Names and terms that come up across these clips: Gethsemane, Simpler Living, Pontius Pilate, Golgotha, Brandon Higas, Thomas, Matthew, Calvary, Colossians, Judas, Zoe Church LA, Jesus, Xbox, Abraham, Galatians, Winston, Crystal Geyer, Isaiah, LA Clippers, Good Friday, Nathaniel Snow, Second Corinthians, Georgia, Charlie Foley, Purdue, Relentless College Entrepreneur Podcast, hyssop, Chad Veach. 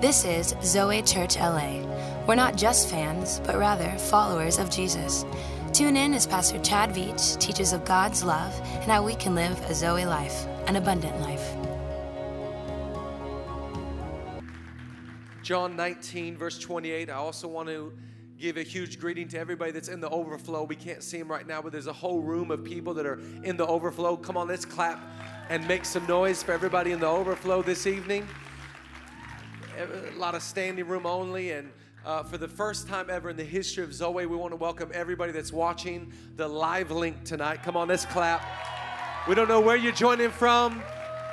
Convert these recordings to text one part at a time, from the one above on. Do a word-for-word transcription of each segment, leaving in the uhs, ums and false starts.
This is Zoe Church L A. We're not just fans, but rather followers of Jesus. Tune in as Pastor Chad Veach teaches of God's love and how we can live a Zoe life, an abundant life. John nineteen, verse twenty-eight. I also want to give a huge greeting to everybody that's in the overflow. We can't see them right now, but there's a whole room of people that are in the overflow. Come on, let's clap and make some noise for everybody in the overflow this evening. A lot of standing room only, and uh, for the first time ever in the history of Zoe, we want to welcome everybody that's watching the live link tonight. Come on, let's clap. We don't know where you're joining from,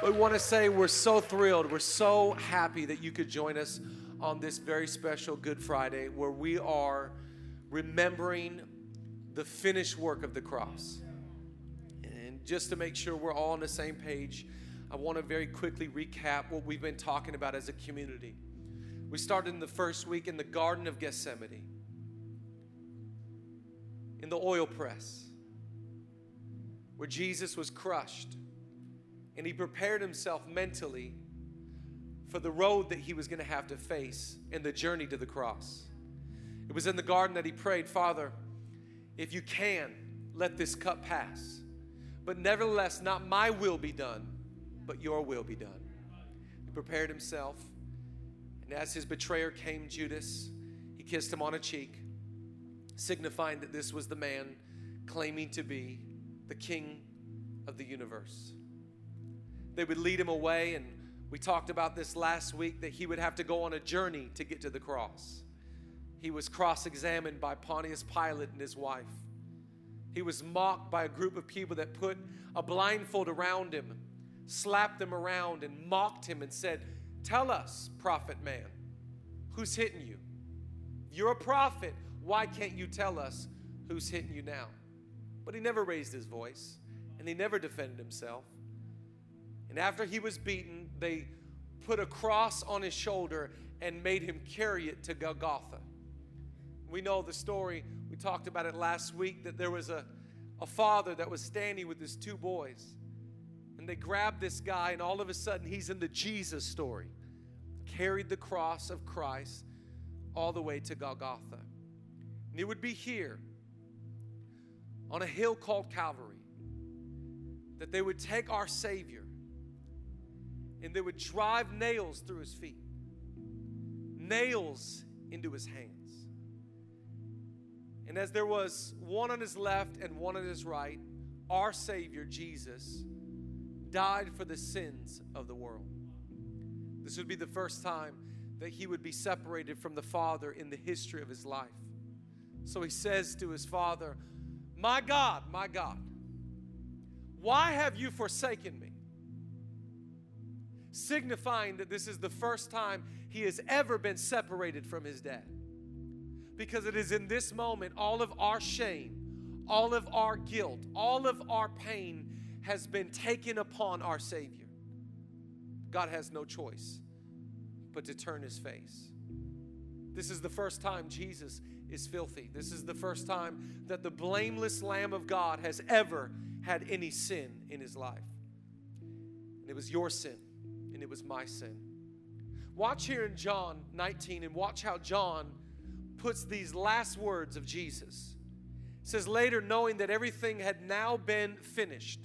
but we want to say we're so thrilled, we're so happy that you could join us on this very special Good Friday, where we are remembering the finished work of the cross. And just to make sure we're all on the same page, I want to very quickly recap what we've been talking about as a community. We started in the first week in the Garden of Gethsemane, in the oil press, where Jesus was crushed, and he prepared himself mentally for the road that he was going to have to face in the journey to the cross. It was in the garden that he prayed, "Father, if you can, let this cup pass. But nevertheless, not my will be done, but your will be done." He prepared himself, and as his betrayer came, Judas, he kissed him on a cheek, signifying that this was the man claiming to be the king of the universe. They would lead him away, and we talked about this last week, that he would have to go on a journey to get to the cross. He was cross-examined by Pontius Pilate and his wife. He was mocked by a group of people that put a blindfold around him, slapped them around, and mocked him and said, "Tell us, prophet man, who's hitting you? You're a prophet. Why can't you tell us who's hitting you now?" But he never raised his voice, and he never defended himself. And after he was beaten, they put a cross on his shoulder and made him carry it to Golgotha. We know the story. We talked about it last week, that there was a, a father that was standing with his two boys. And they grabbed this guy, and all of a sudden, he's in the Jesus story. Carried the cross of Christ all the way to Golgotha. And it would be here, on a hill called Calvary, that they would take our Savior, and they would drive nails through his feet, nails into his hands. And as there was one on his left and one on his right, our Savior, Jesus, died for the sins of the world. This would be the first time that he would be separated from the Father in the history of his life. So he says to his Father, "My God, my God, why have you forsaken me?" Signifying that this is the first time he has ever been separated from his dad. Because it is in this moment all of our shame, all of our guilt, all of our pain has been taken upon our Savior. God has no choice but to turn his face. This is the first time Jesus is filthy. This is the first time that the blameless Lamb of God has ever had any sin in his life. And it was your sin. And it was my sin. Watch here in John nineteen, and watch how John puts these last words of Jesus. It says, "Later, knowing that everything had now been finished."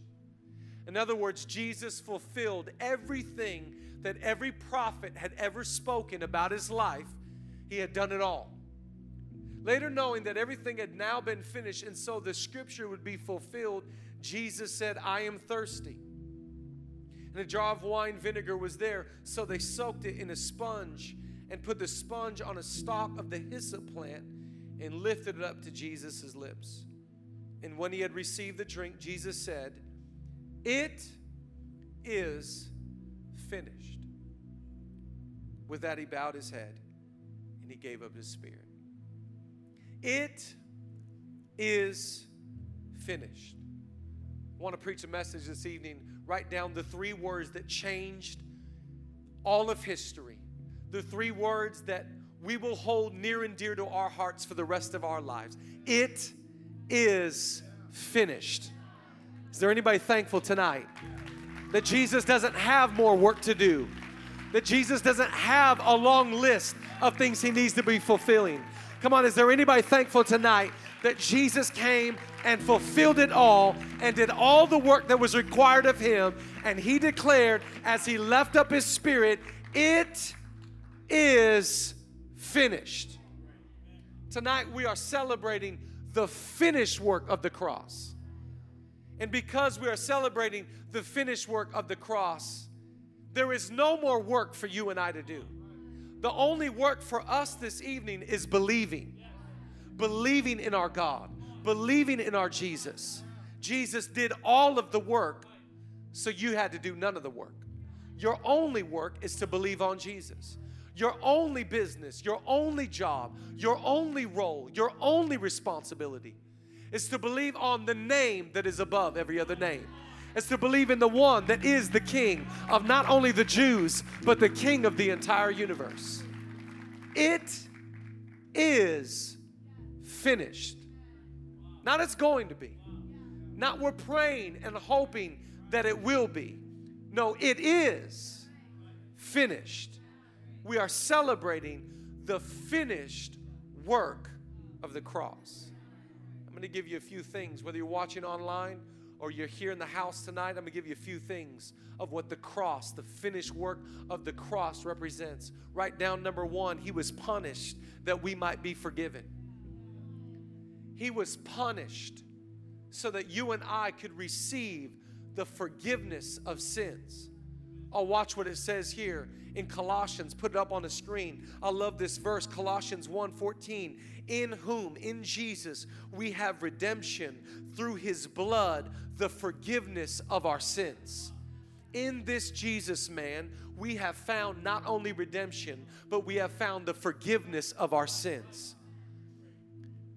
In other words, Jesus fulfilled everything that every prophet had ever spoken about his life. He had done it all. Later, knowing that everything had now been finished, and so the scripture would be fulfilled, Jesus said, "I am thirsty." And a jar of wine vinegar was there, so they soaked it in a sponge and put the sponge on a stalk of the hyssop plant and lifted it up to Jesus' lips. And when he had received the drink, Jesus said, "It is finished." With that, he bowed his head and he gave up his spirit. It is finished. I want to preach a message this evening. Write down the three words that changed all of history. The three words that we will hold near and dear to our hearts for the rest of our lives. It is finished. Is there anybody thankful tonight that Jesus doesn't have more work to do? that Jesus doesn't have a long list of things he needs to be fulfilling. Come on, is there anybody thankful tonight that Jesus came and fulfilled it all and did all the work that was required of him, and he declared as he left up his spirit, it is finished. Tonight we are celebrating the finished work of the cross. And because we are celebrating the finished work of the cross, there is no more work for you and I to do. The only work for us this evening is believing. Believing in our God. Believing in our Jesus. Jesus did all of the work, so you had to do none of the work. Your only work is to believe on Jesus. Your only business, your only job, your only role, your only responsibility is to believe on the name that is above every other name. It's to believe in the one that is the King of not only the Jews, but the King of the entire universe. It is finished. Not it's going to be. Not we're praying and hoping that it will be. No, it is finished. We are celebrating the finished work of the cross. I'm going to give you a few things, whether you're watching online or you're here in the house tonight. I'm going to give you a few things of what the cross, the finished work of the cross represents. Write down number one, he was punished that we might be forgiven. He was punished so that you and I could receive the forgiveness of sins. Oh, watch what it says here in Colossians. Put it up on the screen. I love this verse, Colossians one fourteen. In whom, in Jesus, we have redemption through his blood, the forgiveness of our sins. In this Jesus man, we have found not only redemption, but we have found the forgiveness of our sins.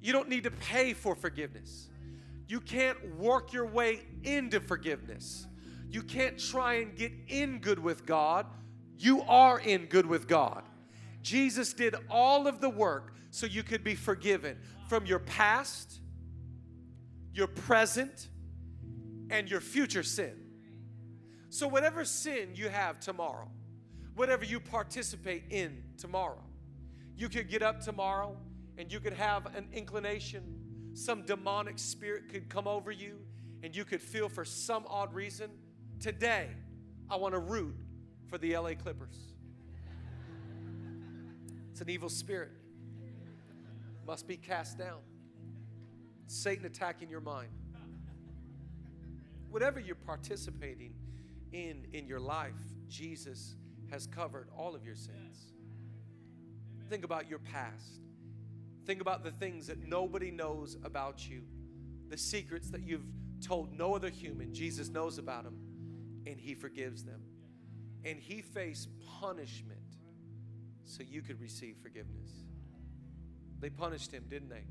You don't need to pay for forgiveness. You can't work your way into forgiveness. You can't try and get in good with God. You are in good with God. Jesus did all of the work so you could be forgiven from your past, your present, and your future sin. So whatever sin you have tomorrow, whatever you participate in tomorrow, you could get up tomorrow and you could have an inclination. Some demonic spirit could come over you and you could feel for some odd reason, today, I want to root for the L A Clippers. It's an evil spirit. Must be cast down. Satan attacking your mind. Whatever you're participating in in your life, Jesus has covered all of your sins. Think about your past. Think about the things that nobody knows about you. The secrets that you've told no other human. Jesus knows about them, and he forgives them. And he faced punishment so you could receive forgiveness. They punished him, didn't they?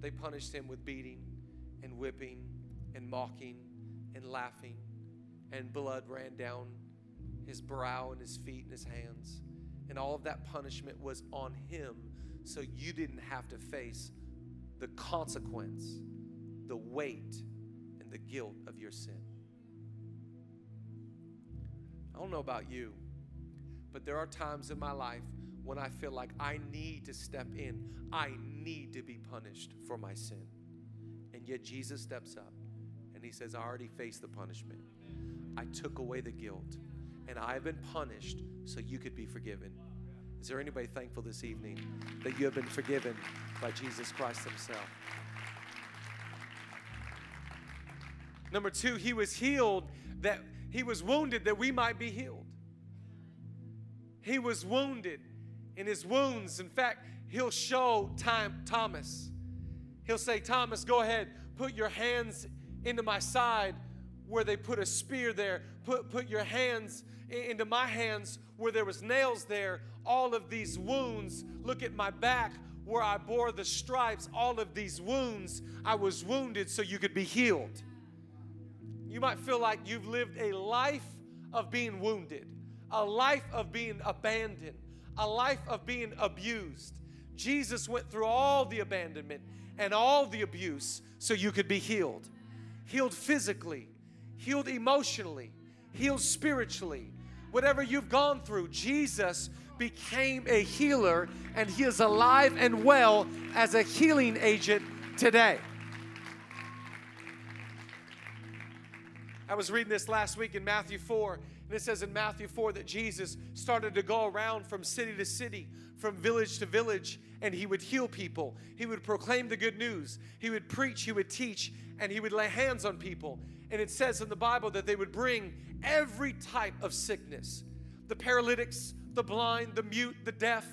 They punished him with beating and whipping and mocking and laughing, and blood ran down his brow and his feet and his hands. And all of that punishment was on him so you didn't have to face the consequence, the weight, and the guilt of your sin. I don't know about you, but there are times in my life when I feel like I need to step in. I need to be punished for my sin. And yet Jesus steps up and he says, I already faced the punishment. I took away the guilt and I've been punished so you could be forgiven. Is there anybody thankful this evening that you have been forgiven by Jesus Christ himself? Number two, he was healed that he was wounded that we might be healed. He was wounded in his wounds. In fact, he'll show time, Thomas. He'll say, Thomas, go ahead, put your hands into my side where they put a spear there. Put, put your hands into my hands where there was nails there. All of these wounds, look at my back where I bore the stripes. All of these wounds, I was wounded so you could be healed. You might feel like you've lived a life of being wounded, a life of being abandoned, a life of being abused. Jesus went through all the abandonment and all the abuse so you could be healed. Healed physically, healed emotionally, healed spiritually. whatever you've gone through, Jesus became a healer, and he is alive and well as a healing agent today. I was reading this last week in Matthew four, and it says in Matthew four that Jesus started to go around from city to city, from village to village, and he would heal people. He would proclaim the good news. He would preach, he would teach, and he would lay hands on people. And it says in the Bible that they would bring every type of sickness, the paralytics, the blind, the mute, the deaf,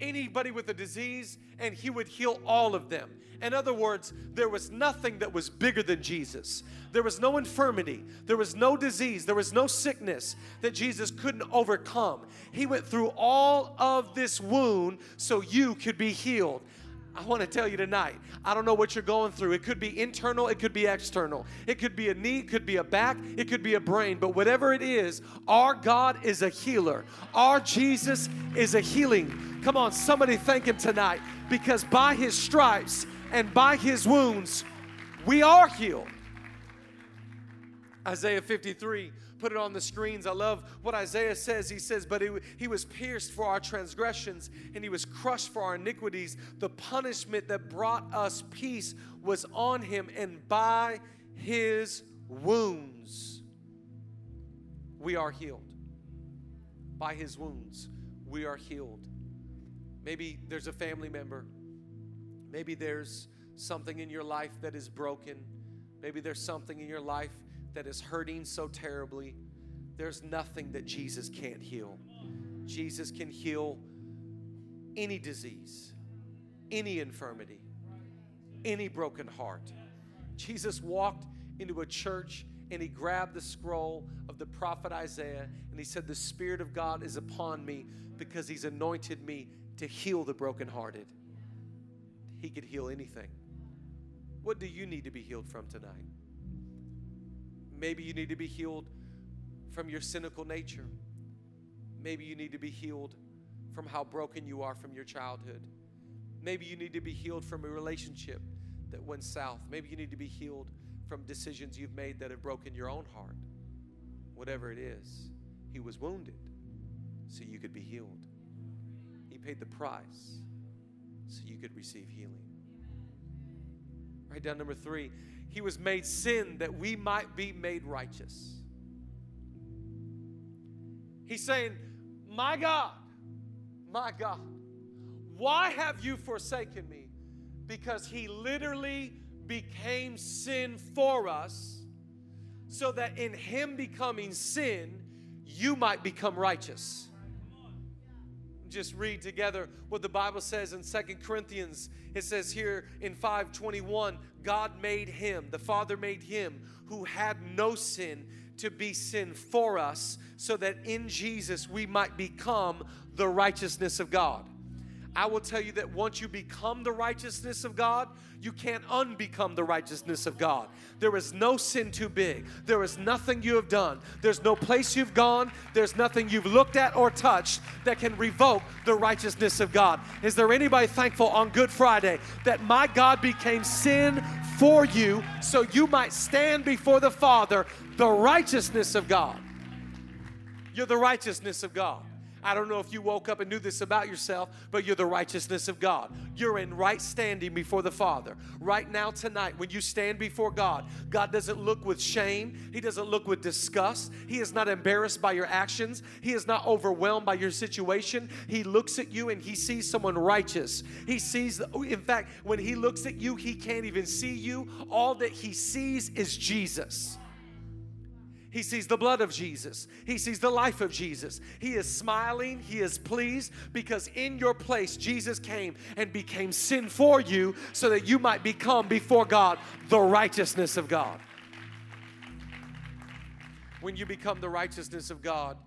anybody with a disease, and he would heal all of them. In other words, there was nothing that was bigger than Jesus. There was no infirmity. There was no disease. There was no sickness that Jesus couldn't overcome. He went through all of this wound so you could be healed. I want to tell you tonight, I don't know what you're going through. It could be internal. It could be external. It could be a knee. It could be a back. It could be a brain. But whatever it is, our God is a healer. Our Jesus is a healing. Come on, somebody thank him tonight, because by his stripes and by his wounds, we are healed. Isaiah fifty-three, put it on the screens. I love what Isaiah says. He says, but he, he was pierced for our transgressions, and he was crushed for our iniquities. The punishment that brought us peace was on him, and by his wounds, we are healed. By his wounds, we are healed. Maybe there's a family member. Maybe there's something in your life that is broken. Maybe there's something in your life that is hurting so terribly. There's nothing that Jesus can't heal. Jesus can heal any disease, any infirmity, any broken heart. Jesus walked into a church and he grabbed the scroll of the prophet Isaiah and he said, the Spirit of God is upon me because he's anointed me to heal the brokenhearted. He could heal anything. What do you need to be healed from tonight? Maybe you need to be healed from your cynical nature. Maybe you need to be healed from how broken you are from your childhood. Maybe you need to be healed from a relationship that went south. Maybe you need to be healed from decisions you've made that have broken your own heart. Whatever it is, he was wounded so you could be healed. He paid the price so you could receive healing. Write down number three. He was made sin that we might be made righteous. He's saying, my God, my God, why have you forsaken me? Because he literally became sin for us so that in him becoming sin, you might become righteous. Just read together what the Bible says in Second Corinthians. It says here in five twenty-one, God made him, the Father made him who had no sin to be sin for us so that in Jesus we might become the righteousness of God. I will tell you that once you become the righteousness of God, you can't unbecome the righteousness of God. There is no sin too big. There is nothing you have done. There's no place you've gone. There's nothing you've looked at or touched that can revoke the righteousness of God. Is there anybody thankful on Good Friday that my God became sin for you so you might stand before the Father, the righteousness of God? You're the righteousness of God. I don't know if you woke up and knew this about yourself, but you're the righteousness of God. You're in right standing before the Father. Right now, tonight, when you stand before God, God doesn't look with shame. He doesn't look with disgust. He is not embarrassed by your actions. He is not overwhelmed by your situation. He looks at you and he sees someone righteous. He sees, the, in fact, when he looks at you, he can't even see you. All that he sees is Jesus. He sees the blood of Jesus. He sees the life of Jesus. He is smiling. He is pleased because in your place, Jesus came and became sin for you so that you might become before God the righteousness of God. When you become the righteousness of God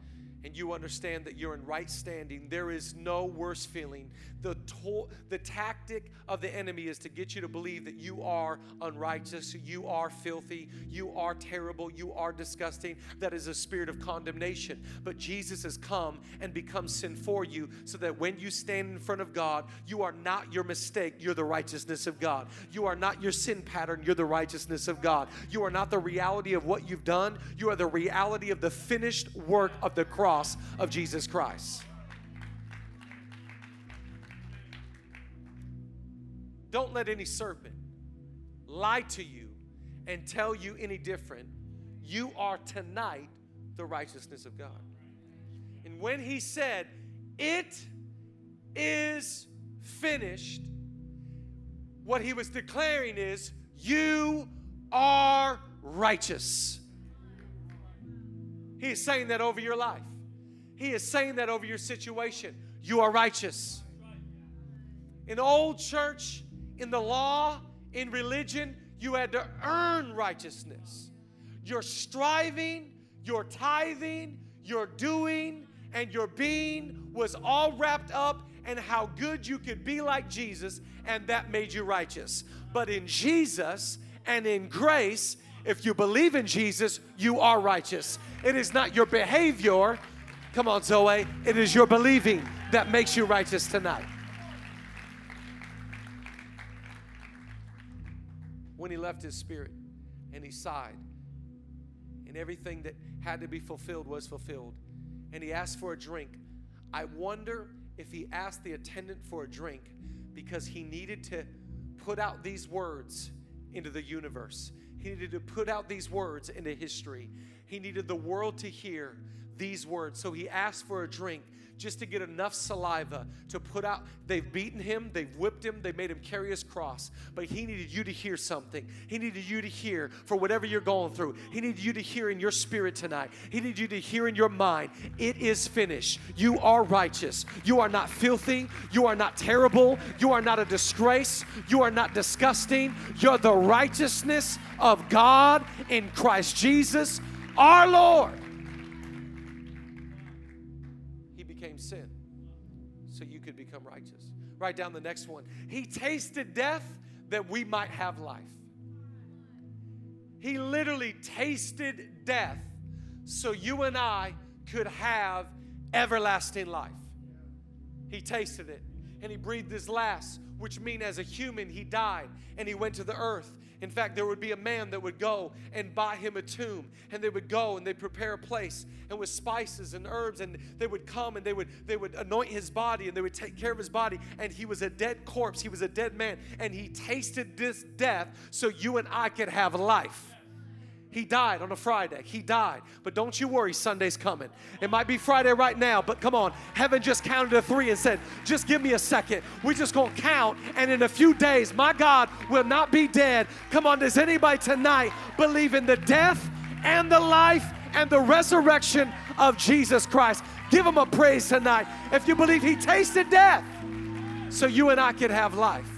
and you understand that you're in right standing, there is no worse feeling. The, to- the tactic of the enemy is to get you to believe that you are unrighteous, you are filthy, you are terrible, you are disgusting. That is a spirit of condemnation. But Jesus has come and become sin for you so that when you stand in front of God, you are not your mistake, you're the righteousness of God. You are not your sin pattern, you're the righteousness of God. You are not the reality of what you've done, you are the reality of the finished work of the cross. cross of Jesus Christ. Don't let any serpent lie to you and tell you any different. You are tonight the righteousness of God. And when he said, "It is finished," what he was declaring is, you are righteous. He is saying that over your life. He is saying that over your situation. You are righteous. In the old church, in the law, in religion, you had to earn righteousness. Your striving, your tithing, your doing, and your being was all wrapped up in how good you could be like Jesus, and that made you righteous. But in Jesus and in grace, if you believe in Jesus, you are righteous. It is not your behavior, come on Zoe, it is your believing that makes you righteous tonight. When he left his spirit and he sighed, and everything that had to be fulfilled was fulfilled, and he asked for a drink. I wonder if he asked the attendant for a drink because he needed to put out these words into the universe. He needed to put out these words into history. He needed the world to hear these words. So he asked for a drink just to get enough saliva to put out. They've beaten him. They've whipped him. They made him carry his cross. But he needed you to hear something. He needed you to hear for whatever you're going through. He needed you to hear in your spirit tonight. He needed you to hear in your mind. It is finished. You are righteous. You are not filthy. You are not terrible. You are not a disgrace. You are not disgusting. You're the righteousness of God in Christ Jesus, our Lord. Sin so you could become righteous. Write down the next one. He tasted death that we might have life. He literally tasted death so you and I could have everlasting life. He tasted it and he breathed his last, which means as a human he died and he went to the earth. In fact, there would be a man that would go and buy him a tomb, and they would go and they'd prepare a place and with spices and herbs, and they would come and they would they would anoint his body and they would take care of his body, and he was a dead corpse. He was a dead man, and he tasted this death so you and I could have life. He died on a Friday. He died. But don't you worry, Sunday's coming. It might be Friday right now, but come on. Heaven just counted to three and said, just give me a second. We're just going to count, and in a few days, my God will not be dead. Come on, does anybody tonight believe in the death and the life and the resurrection of Jesus Christ? Give him a praise tonight if you believe he tasted death so you and I could have life.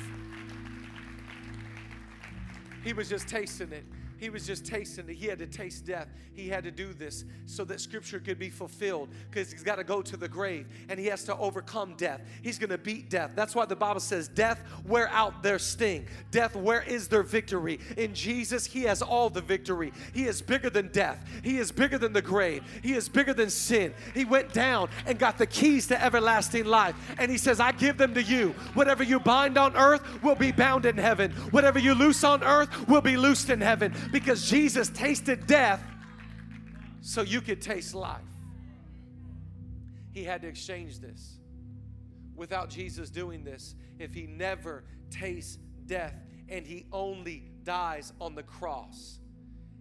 He was just tasting it. He was just tasting it. He had to taste death. He had to do this so that Scripture could be fulfilled, because he's got to go to the grave, and he has to overcome death. He's going to beat death. That's why the Bible says, death, wear out their sting. Death, where is their victory? In Jesus, he has all the victory. He is bigger than death. He is bigger than the grave. He is bigger than sin. He went down and got the keys to everlasting life, and he says, I give them to you. Whatever you bind on earth will be bound in heaven. Whatever you loose on earth will be loosed in heaven. Because Jesus tasted death so you could taste life. He had to exchange this. Without Jesus doing this, if he never tastes death and he only dies on the cross,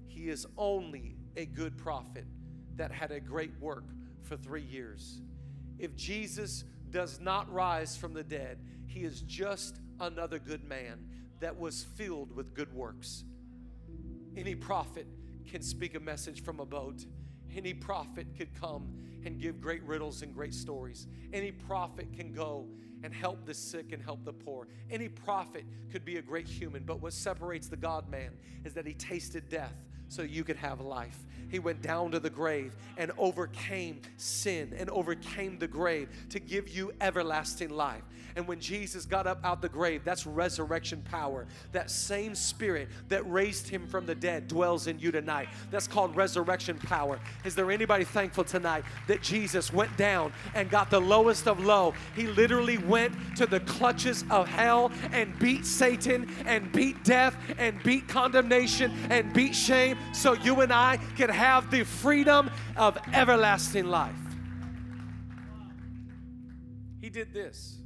he is only a good prophet that had a great work for three years. If Jesus does not rise from the dead, he is just another good man that was filled with good works. Any prophet can speak a message from a boat. Any prophet could come and give great riddles and great stories. Any prophet can go and help the sick and help the poor. Any prophet could be a great human. But what separates the God-man is that he tasted death so you could have life. He went down to the grave and overcame sin and overcame the grave to give you everlasting life. And when Jesus got up out the grave, that's resurrection power. That same spirit that raised him from the dead dwells in you tonight. That's called resurrection power. Is there anybody thankful tonight that Jesus went down and got the lowest of low? He literally went to the clutches of hell and beat Satan and beat death and beat condemnation and beat shame so you and I can have the freedom of everlasting life. He did this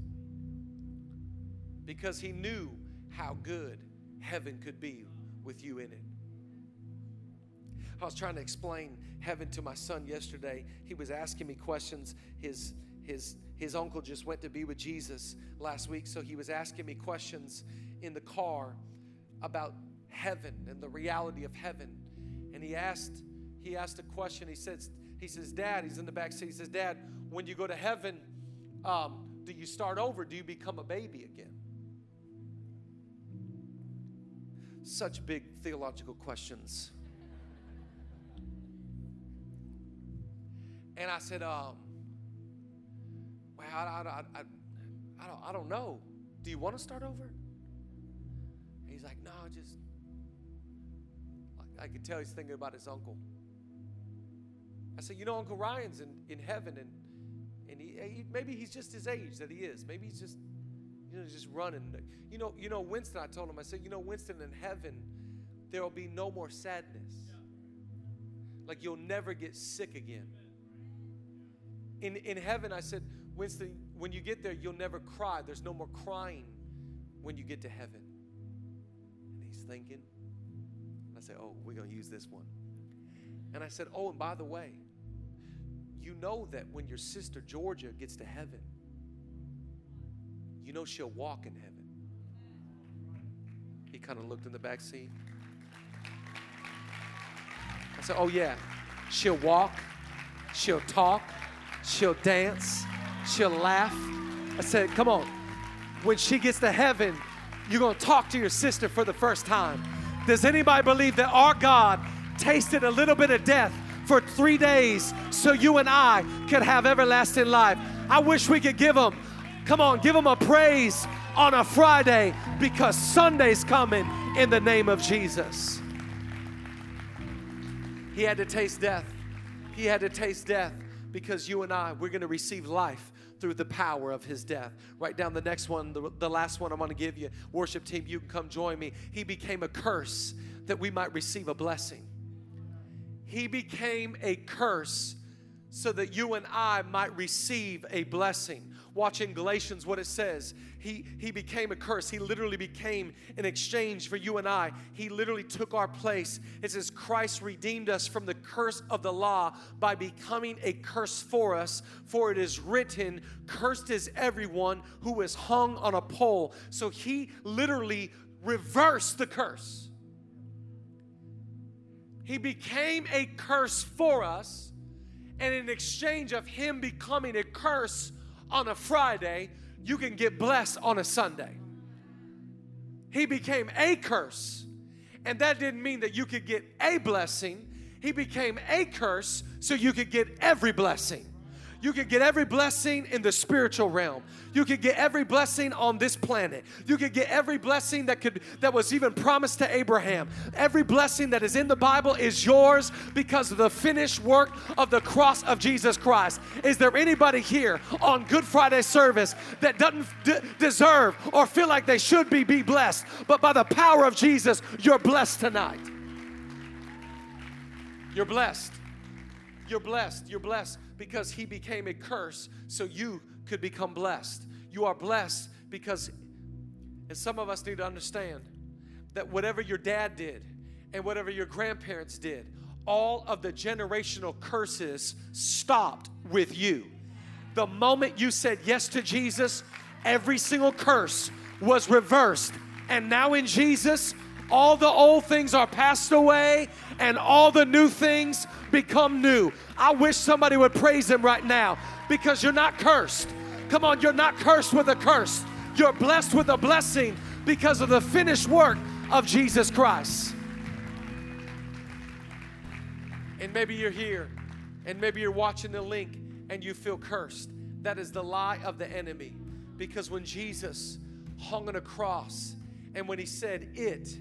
because he knew how good heaven could be with you in it. I was trying to explain heaven to my son yesterday. He was asking me questions. His, his, his uncle just went to be with Jesus last week, so he was asking me questions in the car about heaven and the reality of heaven. And he asked, he asked a question. He says, he says, Dad, he's in the back seat. He says, Dad, when you go to heaven, um, do you start over? Do you become a baby again? Such big theological questions. And I said, um, well, I, I, I, I, don't, I don't know. Do you want to start over? And he's like, no, just, I, I could tell he's thinking about his uncle. I said, you know, Uncle Ryan's in, in heaven, and, and he, he, maybe he's just his age that he is. Maybe he's just, you know, just running. You know, you know, Winston, I told him, I said, you know, Winston, in heaven, there will be no more sadness. Like, you'll never get sick again. In, in heaven, I said, Winston, when you get there, you'll never cry. There's no more crying when you get to heaven. And he's thinking. I said, oh, we're going to use this one. And I said, oh, and by the way, you know that when your sister Georgia gets to heaven, you know she'll walk in heaven. He kind of looked in the back seat. I said, oh, yeah, she'll walk, she'll talk. She'll dance. She'll laugh. I said, come on. When she gets to heaven, you're going to talk to your sister for the first time. Does anybody believe that our God tasted a little bit of death for three days so you and I could have everlasting life? I wish we could give him, come on, give him a praise on a Friday, because Sunday's coming in the name of Jesus. He had to taste death. He had to taste death. Because you and I, we're going to receive life through the power of his death. Write down the next one, the, the last one I'm going to give you. Worship team, you can come join me. He became a curse that we might receive a blessing. He became a curse so that you and I might receive a blessing. Watch in Galatians what it says. He, he became a curse. He literally became an exchange for you and I. He literally took our place. It says Christ redeemed us from the curse of the law by becoming a curse for us. For it is written, cursed is everyone who is hung on a pole. So he literally reversed the curse. He became a curse for us. And in exchange of him becoming a curse on a Friday, you can get blessed on a Sunday. He became a curse, and that didn't mean that you could get a blessing. He became a curse so you could get every blessing. You could get every blessing in the spiritual realm. You could get every blessing on this planet. You could get every blessing that could that was even promised to Abraham. Every blessing that is in the Bible is yours because of the finished work of the cross of Jesus Christ. Is there anybody here on Good Friday service that doesn't d- deserve or feel like they should be, be blessed? But by the power of Jesus, you're blessed tonight. You're blessed. You're blessed. You're blessed. Because he became a curse so you could become blessed. You are blessed because, and some of us need to understand, that whatever your dad did and whatever your grandparents did, all of the generational curses stopped with you. The moment you said yes to Jesus, every single curse was reversed. And now in Jesus, all the old things are passed away and all the new things become new. I wish somebody would praise him right now, because you're not cursed. Come on, you're not cursed with a curse. You're blessed with a blessing because of the finished work of Jesus Christ. And maybe you're here, and maybe you're watching the link, and you feel cursed. That is the lie of the enemy, because when Jesus hung on a cross and when he said, "It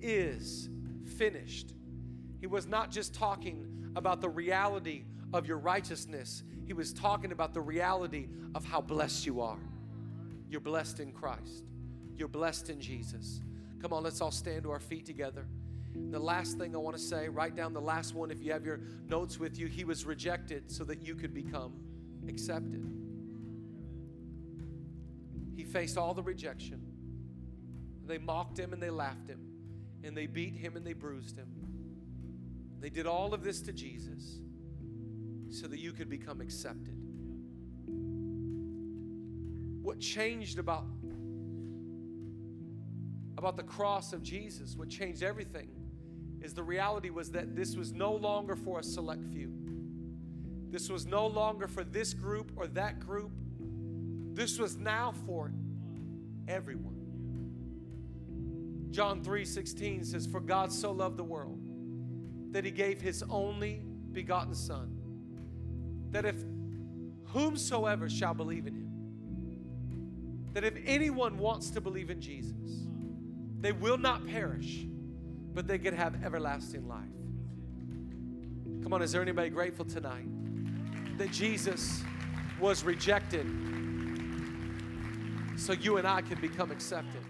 is finished," he was not just talking about the reality of your righteousness. He was talking about the reality of how blessed you are. You're blessed in Christ. You're blessed in Jesus. Come on, let's all stand to our feet together. The last thing I want to say, write down the last one if you have your notes with you. He was rejected so that you could become accepted. He faced all the rejection. They mocked him and they laughed him. And they beat him and they bruised him. They did all of this to Jesus so that you could become accepted. What changed about, about the cross of Jesus, what changed everything, is the reality was that this was no longer for a select few. This was no longer for this group or that group. This was now for everyone. John three sixteen says, "For God so loved the world that He gave His only begotten Son, that if whomsoever shall believe in Him," that if anyone wants to believe in Jesus, they will not perish, but they could have everlasting life. Come on, is there anybody grateful tonight that Jesus was rejected so you and I could become accepted?